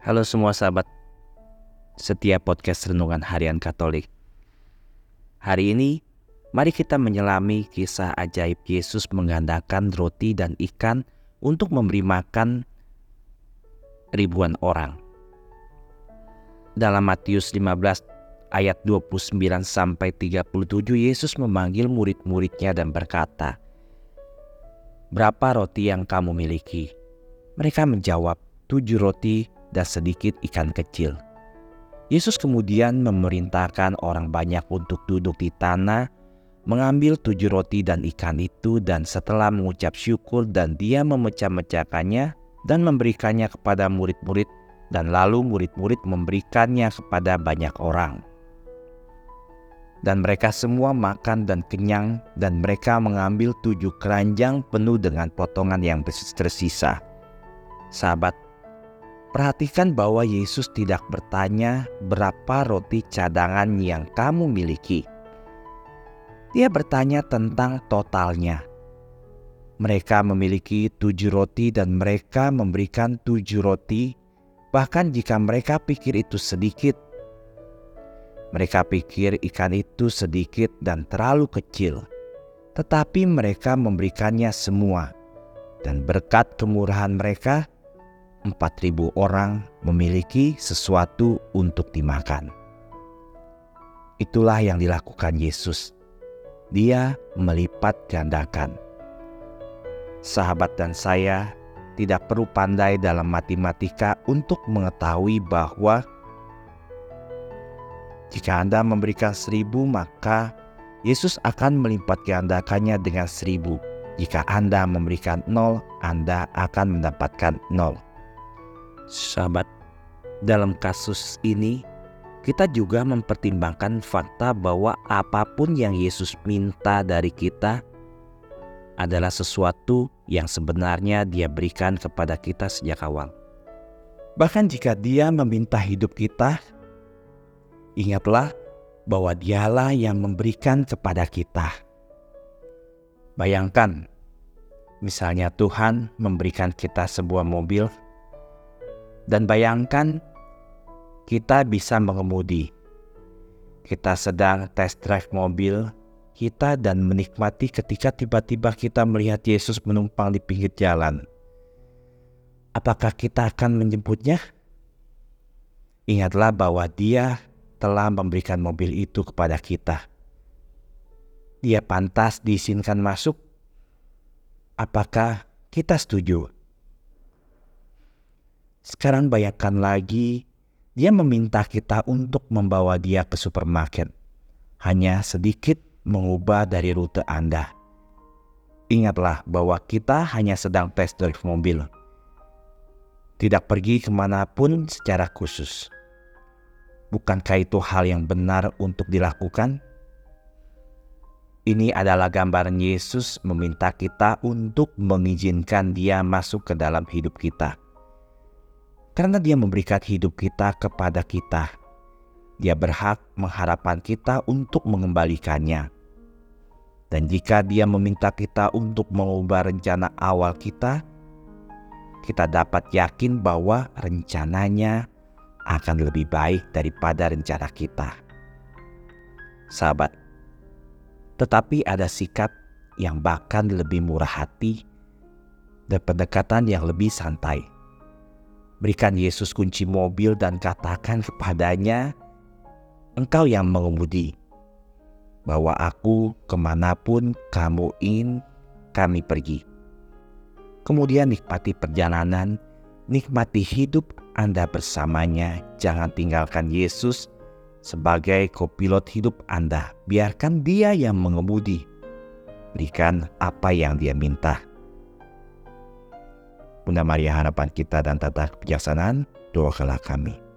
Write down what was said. Halo semua sahabat setia podcast Renungan Harian Katolik. Hari ini mari kita menyelami kisah ajaib Yesus menggandakan roti dan ikan untuk memberi makan ribuan orang. Dalam Matius 15 ayat 29 sampai 37 Yesus memanggil murid-muridnya dan berkata, "Berapa roti yang kamu miliki?" Mereka menjawab, "7 roti dan sedikit ikan kecil." Yesus kemudian memerintahkan orang banyak untuk duduk di tanah, mengambil 7 roti dan ikan itu, dan setelah mengucap syukur dan dia memecah-mecahkannya dan memberikannya kepada murid-murid, dan lalu murid-murid memberikannya kepada banyak orang. Dan mereka semua makan dan kenyang, dan mereka mengambil 7 keranjang penuh dengan potongan yang tersisa. Sahabat, perhatikan bahwa Yesus tidak bertanya berapa roti cadangan yang kamu miliki. Dia bertanya tentang totalnya. Mereka memiliki 7 roti dan mereka memberikan 7 roti, bahkan jika mereka pikir itu sedikit. Mereka pikir ikan itu sedikit dan terlalu kecil, tetapi mereka memberikannya semua. Dan berkat kemurahan mereka, 4.000 orang memiliki sesuatu untuk dimakan. Itulah yang dilakukan Yesus. Dia melipat gandakan. Sahabat dan saya tidak perlu pandai dalam matematika untuk mengetahui bahwa jika Anda memberikan 1.000, maka Yesus akan melipat gandakannya dengan 1.000. Jika Anda memberikan 0, Anda akan mendapatkan 0. Sahabat, dalam kasus ini kita juga mempertimbangkan fakta bahwa apapun yang Yesus minta dari kita adalah sesuatu yang sebenarnya Dia berikan kepada kita sejak awal. Bahkan jika Dia meminta hidup kita, ingatlah bahwa Dialah yang memberikan kepada kita. Bayangkan, misalnya Tuhan memberikan kita sebuah mobil. Dan bayangkan kita bisa mengemudi. Kita sedang test drive mobil kita dan menikmati ketika tiba-tiba kita melihat Yesus menumpang di pinggir jalan. Apakah kita akan menjemputnya? Ingatlah bahwa Dia telah memberikan mobil itu kepada kita. Dia pantas diizinkan masuk. Apakah kita setuju? Sekarang bayangkan lagi, Dia meminta kita untuk membawa Dia ke supermarket. Hanya sedikit mengubah dari rute Anda. Ingatlah bahwa kita hanya sedang test drive mobil. Tidak pergi kemanapun secara khusus. Bukankah itu hal yang benar untuk dilakukan? Ini adalah gambaran Yesus meminta kita untuk mengizinkan Dia masuk ke dalam hidup kita. Karena Dia memberikan hidup kita kepada kita, Dia berhak mengharapkan kita untuk mengembalikannya. Dan jika Dia meminta kita untuk mengubah rencana awal kita, kita dapat yakin bahwa rencananya akan lebih baik daripada rencana kita. Sahabat, tetapi ada sikap yang bahkan lebih murah hati dan pendekatan yang lebih santai. Berikan Yesus kunci mobil dan katakan kepadanya, "Engkau yang mengemudi. Bawa aku kemanapun kamu ingin kami pergi." Kemudian nikmati perjalanan, nikmati hidup Anda bersamanya. Jangan tinggalkan Yesus sebagai kopilot hidup Anda. Biarkan Dia yang mengemudi. Berikan apa yang Dia minta. Bunda Maria harapan kita dan tata kebijaksanaan, doakanlah kami.